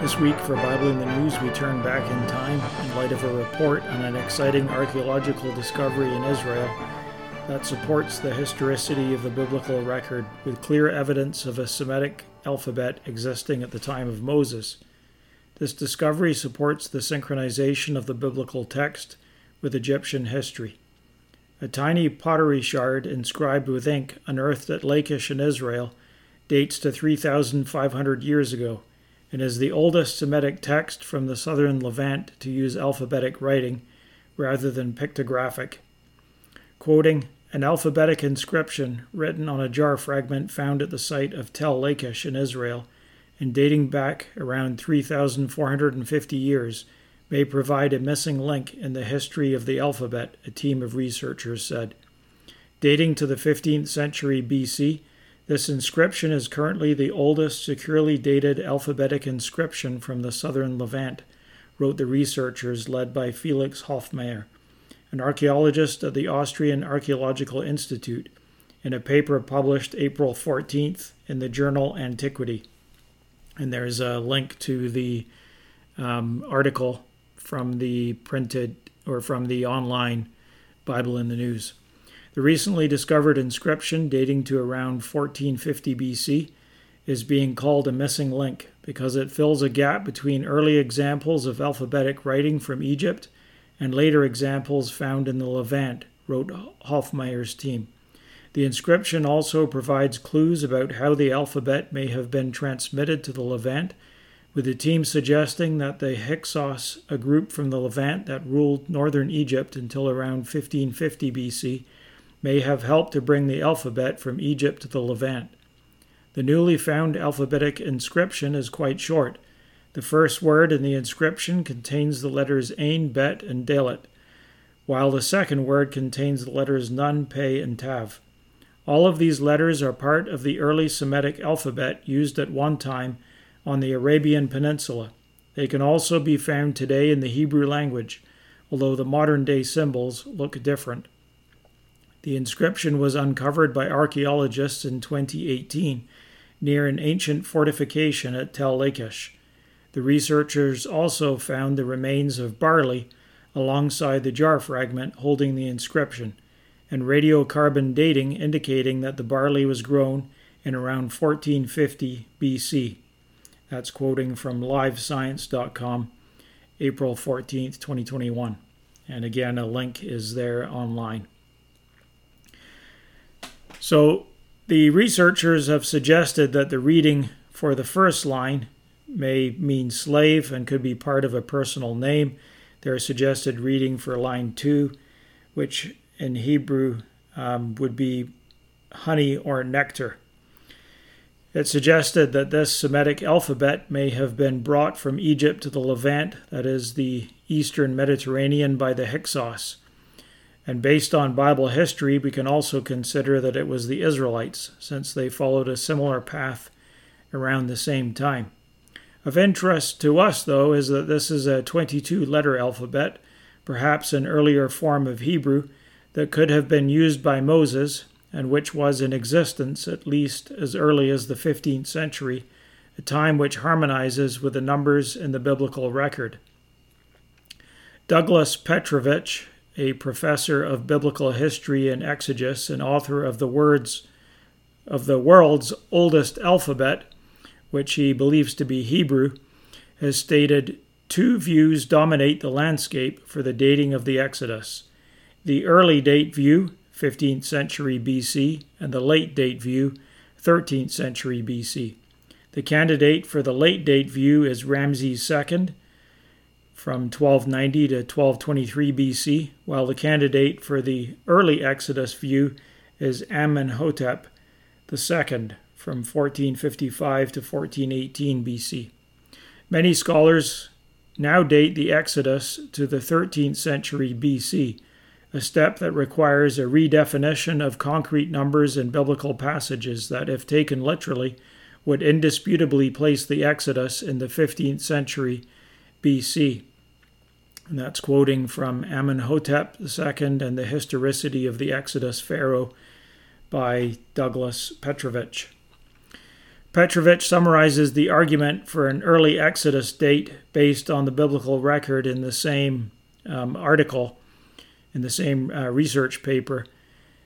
This week for Bible in the News, we turn back in time in light of a report on an exciting archaeological discovery in Israel that supports the historicity of the biblical record with clear evidence of a Semitic alphabet existing at the time of Moses. This discovery supports the synchronization of the biblical text with Egyptian history. A tiny pottery shard inscribed with ink unearthed at Lachish in Israel dates to 3,500 years ago and is the oldest Semitic text from the southern Levant to use alphabetic writing rather than pictographic. Quoting, "An alphabetic inscription written on a jar fragment found at the site of Tel Lachish in Israel and dating back around 3,450 years may provide a missing link in the history of the alphabet," a team of researchers said. Dating to the 15th century BC, this inscription is currently the oldest securely dated alphabetic inscription from the southern Levant, wrote the researchers led by Felix Höflmayer, an archaeologist at the Austrian Archaeological Institute, in a paper published April 14th in the journal Antiquity. And there's a link to the article from the printed or from the online Bible in the News. The recently discovered inscription, dating to around 1450 BC, is being called a missing link because it fills a gap between early examples of alphabetic writing from Egypt and later examples found in the Levant, wrote Höflmayer's team. The inscription also provides clues about how the alphabet may have been transmitted to the Levant, with the team suggesting that the Hyksos, a group from the Levant that ruled northern Egypt until around 1550 BC, may have helped to bring the alphabet from Egypt to the Levant. The newly found alphabetic inscription is quite short. The first word in the inscription contains the letters Ain, Bet, and Dalet, while the second word contains the letters Nun, Pe, and Tav. All of these letters are part of the early Semitic alphabet used at one time on the Arabian Peninsula. They can also be found today in the Hebrew language, although the modern-day symbols look different. The inscription was uncovered by archaeologists in 2018 near an ancient fortification at Tel Lachish. The researchers also found the remains of barley alongside the jar fragment holding the inscription, and radiocarbon dating indicating that the barley was grown in around 1450 BC. That's quoting from livescience.com, April 14th, 2021. And again, a link is there online. So the researchers have suggested that the reading for the first line may mean slave and could be part of a personal name. Their suggested reading for line 2, which in Hebrew would be honey or nectar. It suggested that this Semitic alphabet may have been brought from Egypt to the Levant, that is the eastern Mediterranean, by the Hyksos. And based on Bible history, we can also consider that it was the Israelites, since they followed a similar path around the same time. Of interest to us, though, is that this is a 22-letter alphabet, perhaps an earlier form of Hebrew, that could have been used by Moses, and which was in existence at least as early as the 15th century, a time which harmonizes with the numbers in the biblical record. Douglas Petrovich, a professor of biblical history and exegesis and author of the world's oldest alphabet, which he believes to be Hebrew, has stated, "Two views dominate the landscape for the dating of the Exodus. The early date view, 15th century BC, and the late date view, 13th century BC. The candidate for the late date view is Ramses II, from 1290 to 1223 BC, while the candidate for the early Exodus view is Amenhotep II, from 1455 to 1418 BC. Many scholars now date the Exodus to the 13th century BC, a step that requires a redefinition of concrete numbers in biblical passages that, if taken literally, would indisputably place the Exodus in the 15th century BC. And that's quoting from Amenhotep II and the Historicity of the Exodus Pharaoh by Douglas Petrovich. Petrovich summarizes the argument for an early Exodus date based on the biblical record in the same article, in the same research paper.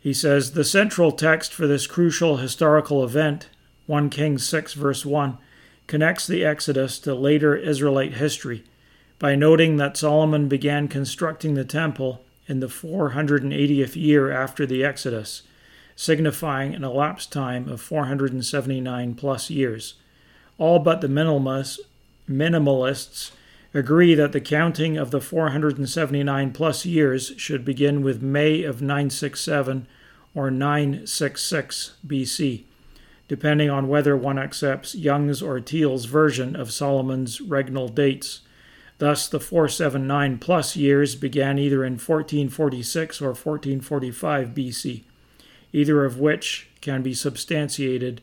He says, the central text for this crucial historical event, 1 Kings 6, verse 1, connects the Exodus to later Israelite history by noting that Solomon began constructing the temple in the 480th year after the Exodus, signifying an elapsed time of 479 plus years. All but the minimalists agree that the counting of the 479 plus years should begin with May of 967 or 966 BC, depending on whether one accepts Young's or Thiel's version of Solomon's regnal dates. Thus, the 479 plus years began either in 1446 or 1445 BC, either of which can be substantiated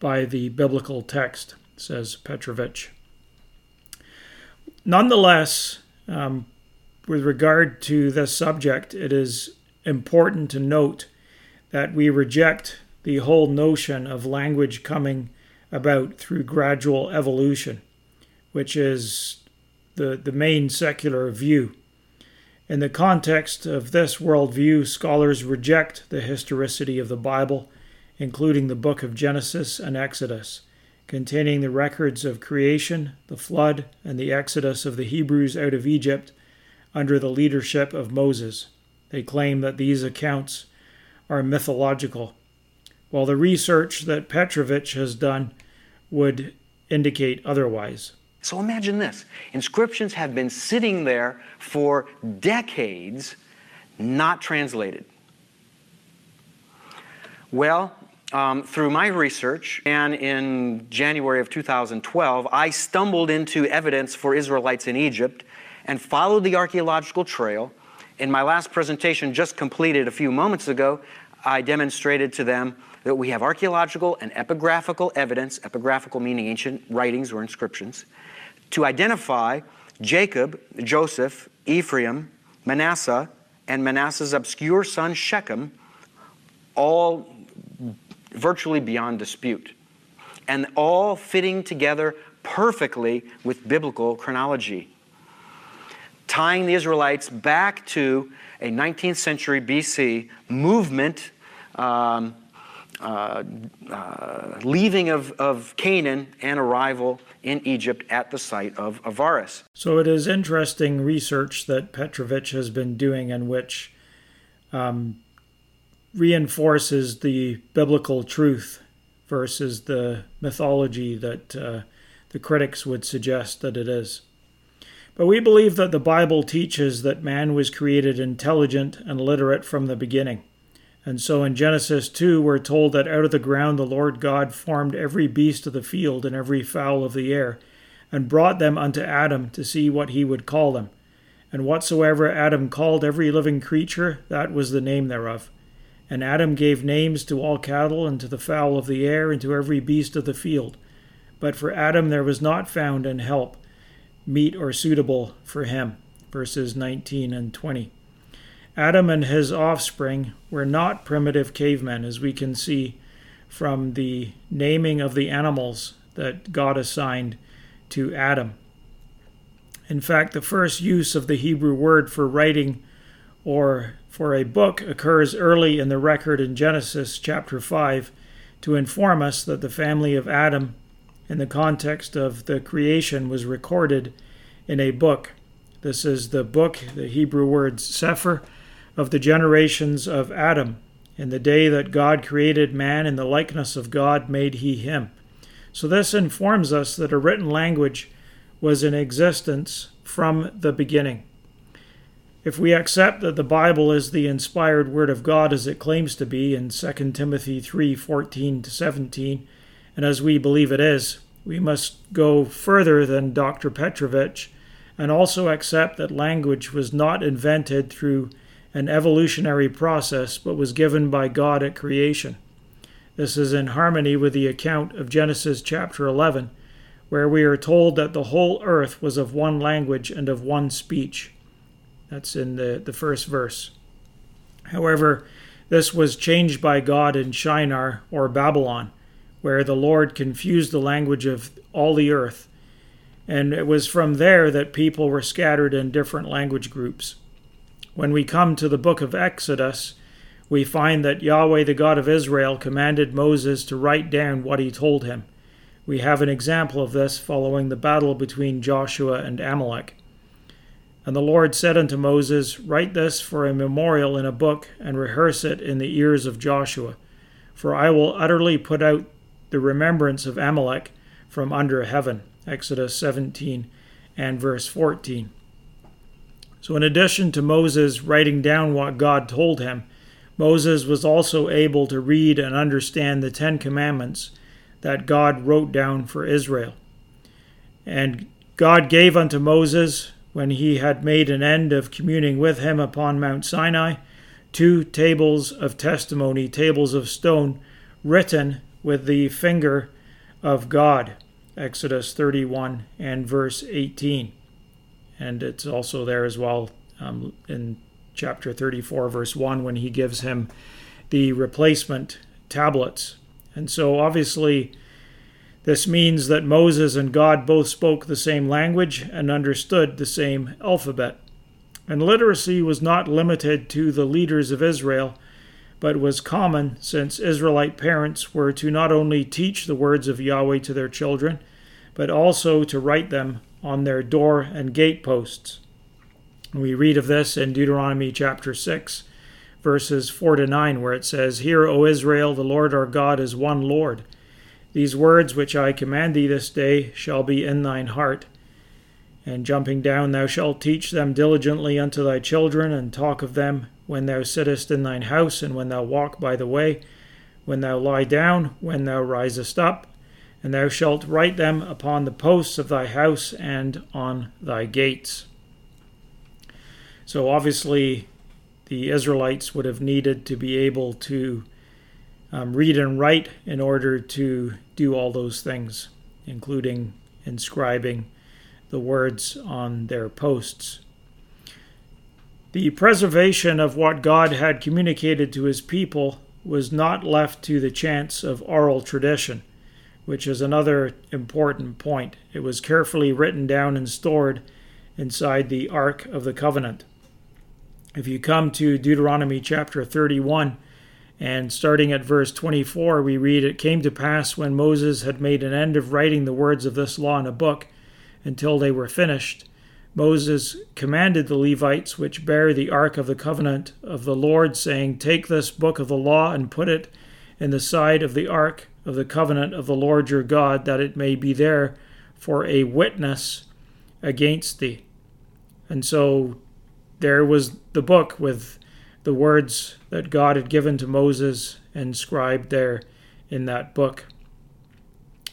by the biblical text, says Petrovich. Nonetheless, with regard to this subject, it is important to note that we reject the whole notion of language coming about through gradual evolution, which is the main secular view. In the context of this worldview, scholars reject the historicity of the Bible, including the book of Genesis and Exodus, containing the records of creation, the flood, and the exodus of the Hebrews out of Egypt under the leadership of Moses. They claim that these accounts are mythological, while the research that Petrovich has done would indicate otherwise. So imagine this. Inscriptions have been sitting there for decades, not translated. Well, through my research, and in January of 2012, I stumbled into evidence for Israelites in Egypt and followed the archaeological trail. In my last presentation, just completed a few moments ago, I demonstrated to them that we have archaeological and epigraphical evidence, epigraphical meaning ancient writings or inscriptions, to identify Jacob, Joseph, Ephraim, Manasseh, and Manasseh's obscure son Shechem, all virtually beyond dispute, and all fitting together perfectly with biblical chronology, tying the Israelites back to a 19th century BC movement, leaving of Canaan and arrival in Egypt at the site of Avaris. So it is interesting research that Petrovich has been doing, in which reinforces the biblical truth versus the mythology that the critics would suggest that it is. But we believe that the Bible teaches that man was created intelligent and literate from the beginning. And so in Genesis 2, we're told that out of the ground the Lord God formed every beast of the field and every fowl of the air, and brought them unto Adam to see what he would call them. And whatsoever Adam called every living creature, that was the name thereof. And Adam gave names to all cattle, and to the fowl of the air, and to every beast of the field. But for Adam there was not found an help, meet or suitable for him. Verses 19 and 20. Adam and his offspring were not primitive cavemen, as we can see from the naming of the animals that God assigned to Adam. In fact, the first use of the Hebrew word for writing or for a book occurs early in the record in Genesis chapter 5 to inform us that the family of Adam, in the context of the creation, was recorded in a book. This is the book, the Hebrew word sefer, of the generations of Adam. In the day that God created man, in the likeness of God made he him. So this informs us that a written language was in existence from the beginning. If we accept that the Bible is the inspired word of God as it claims to be in 2 Timothy 3:14-17, and as we believe it is, we must go further than Dr. Petrovich and also accept that language was not invented through an evolutionary process, but was given by God at creation. This is in harmony with the account of Genesis chapter 11, where we are told that the whole earth was of one language and of one speech. That's in the first verse. However, this was changed by God in Shinar or Babylon, where the Lord confused the language of all the earth. And it was from there that people were scattered in different language groups. When we come to the book of Exodus, we find that Yahweh, the God of Israel, commanded Moses to write down what he told him. We have an example of this following the battle between Joshua and Amalek. And the Lord said unto Moses, Write this for a memorial in a book, and rehearse it in the ears of Joshua. For I will utterly put out the remembrance of Amalek from under heaven. Exodus 17 and verse 14. So in addition to Moses writing down what God told him, Moses was also able to read and understand the Ten Commandments that God wrote down for Israel. And God gave unto Moses, when he had made an end of communing with him upon Mount Sinai, 2 tables of testimony, tables of stone, written with the finger of God. Exodus 31 and verse 18. And it's also there as well in chapter 34, verse 1, when he gives him the replacement tablets. And so obviously this means that Moses and God both spoke the same language and understood the same alphabet. And literacy was not limited to the leaders of Israel, but was common, since Israelite parents were to not only teach the words of Yahweh to their children, but also to write them on their door and gateposts. We read of this in Deuteronomy chapter 6, verses 4 to 9, where it says, Hear, O Israel, the Lord our God is one Lord. These words which I command thee this day shall be in thine heart. And jumping down, thou shalt teach them diligently unto thy children, and talk of them when thou sittest in thine house, and when thou walk by the way, when thou lie down, when thou risest up, and thou shalt write them upon the posts of thy house and on thy gates. So obviously the Israelites would have needed to be able to read and write in order to do all those things, including inscribing the words on their posts. The preservation of what God had communicated to his people was not left to the chance of oral tradition, which is another important point. It was carefully written down and stored inside the Ark of the Covenant. If you come to Deuteronomy chapter 31, and starting at verse 24, we read, It came to pass when Moses had made an end of writing the words of this law in a book until they were finished, Moses commanded the Levites which bear the Ark of the Covenant of the Lord, saying, Take this book of the law and put it in the side of the Ark of the Covenant of the Lord your God, that it may be there for a witness against thee. And so there was the book with the words that God had given to Moses inscribed there in that book.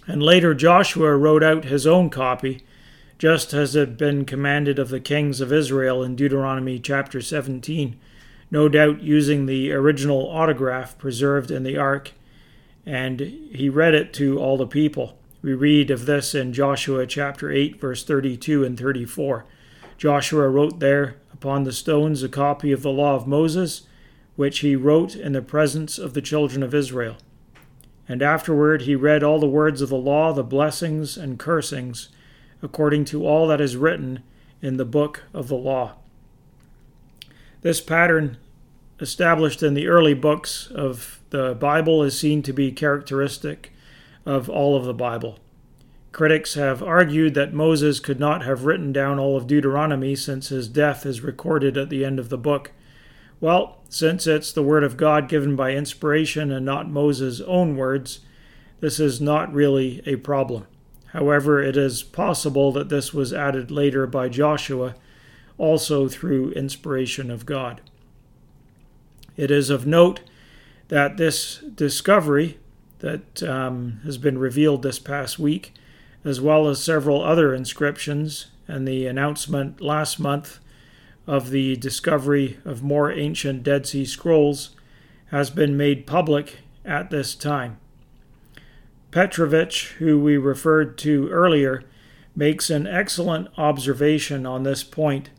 And later Joshua wrote out his own copy, just as had been commanded of the kings of Israel in Deuteronomy chapter 17, no doubt using the original autograph preserved in the ark, and he read it to all the people. We read of this in Joshua chapter 8, verse 32 and 34. Joshua wrote there upon the stones a copy of the law of Moses, which he wrote in the presence of the children of Israel. And afterward he read all the words of the law, the blessings and cursings, according to all that is written in the book of the law. This pattern, established in the early books of the Bible, is seen to be characteristic of all of the Bible. Critics have argued that Moses could not have written down all of Deuteronomy, since his death is recorded at the end of the book. Well, since it's the word of God given by inspiration and not Moses' own words, this is not really a problem. However, it is possible that this was added later by Joshua, also through inspiration of God. It is of note that this discovery that has been revealed this past week, as well as several other inscriptions and the announcement last month of the discovery of more ancient Dead Sea Scrolls, has been made public at this time. Petrovich, who we referred to earlier, makes an excellent observation on this point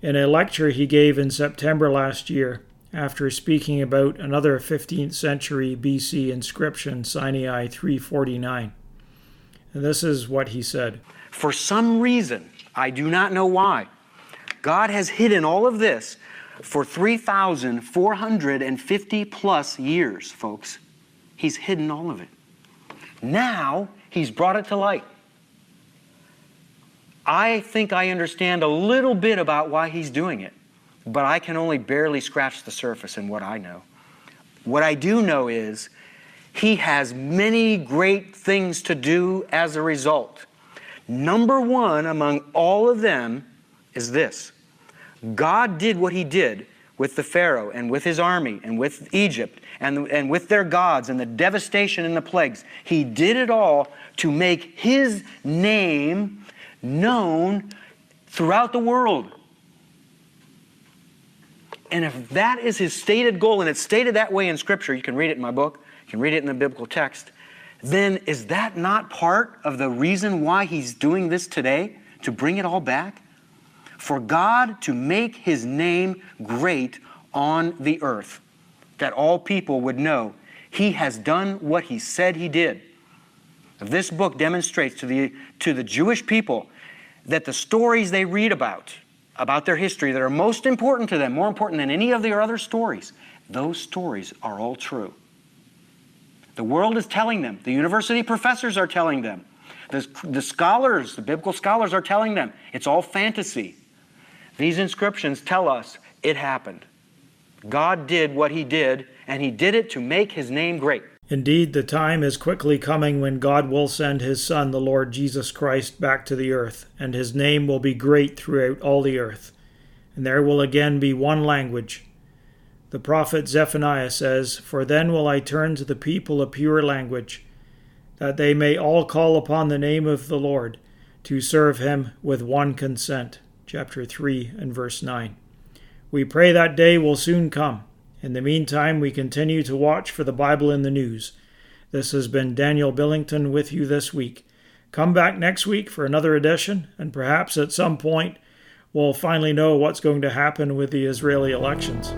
in a lecture he gave in September last year after speaking about another 15th century BC inscription, Sinai 349. And this is what he said. For some reason, I do not know why, God has hidden all of this for 3,450 plus years, folks. He's hidden all of it. Now, he's brought it to light. I think I understand a little bit about why he's doing it, but I can only barely scratch the surface in what I know. What I do know is he has many great things to do as a result. Number one among all of them is this. God did what he did with the Pharaoh and with his army and with Egypt and with their gods and the devastation and the plagues. He did it all to make his name known throughout the world. And if that is his stated goal, and it's stated that way in Scripture, you can read it in my book, you can read it in the biblical text, then is that not part of the reason why he's doing this today? To bring it all back? For God to make his name great on the earth, that all people would know he has done what he said he did. This book demonstrates to the Jewish people that the stories they read about their history that are most important to them, more important than any of their other stories, those stories are all true. The world is telling them. The university professors are telling them. The scholars, the biblical scholars are telling them. It's all fantasy. These inscriptions tell us it happened. God did what he did, and he did it to make his name great. Indeed, the time is quickly coming when God will send his Son, the Lord Jesus Christ, back to the earth, and his name will be great throughout all the earth. And there will again be one language. The prophet Zephaniah says, For then will I turn to the people a pure language, that they may all call upon the name of the Lord, to serve him with one consent. Chapter 3 and verse 9. We pray that day will soon come. In the meantime, we continue to watch for the Bible in the news. This has been Daniel Billington with you this week. Come back next week for another edition, and perhaps at some point we'll finally know what's going to happen with the Israeli elections.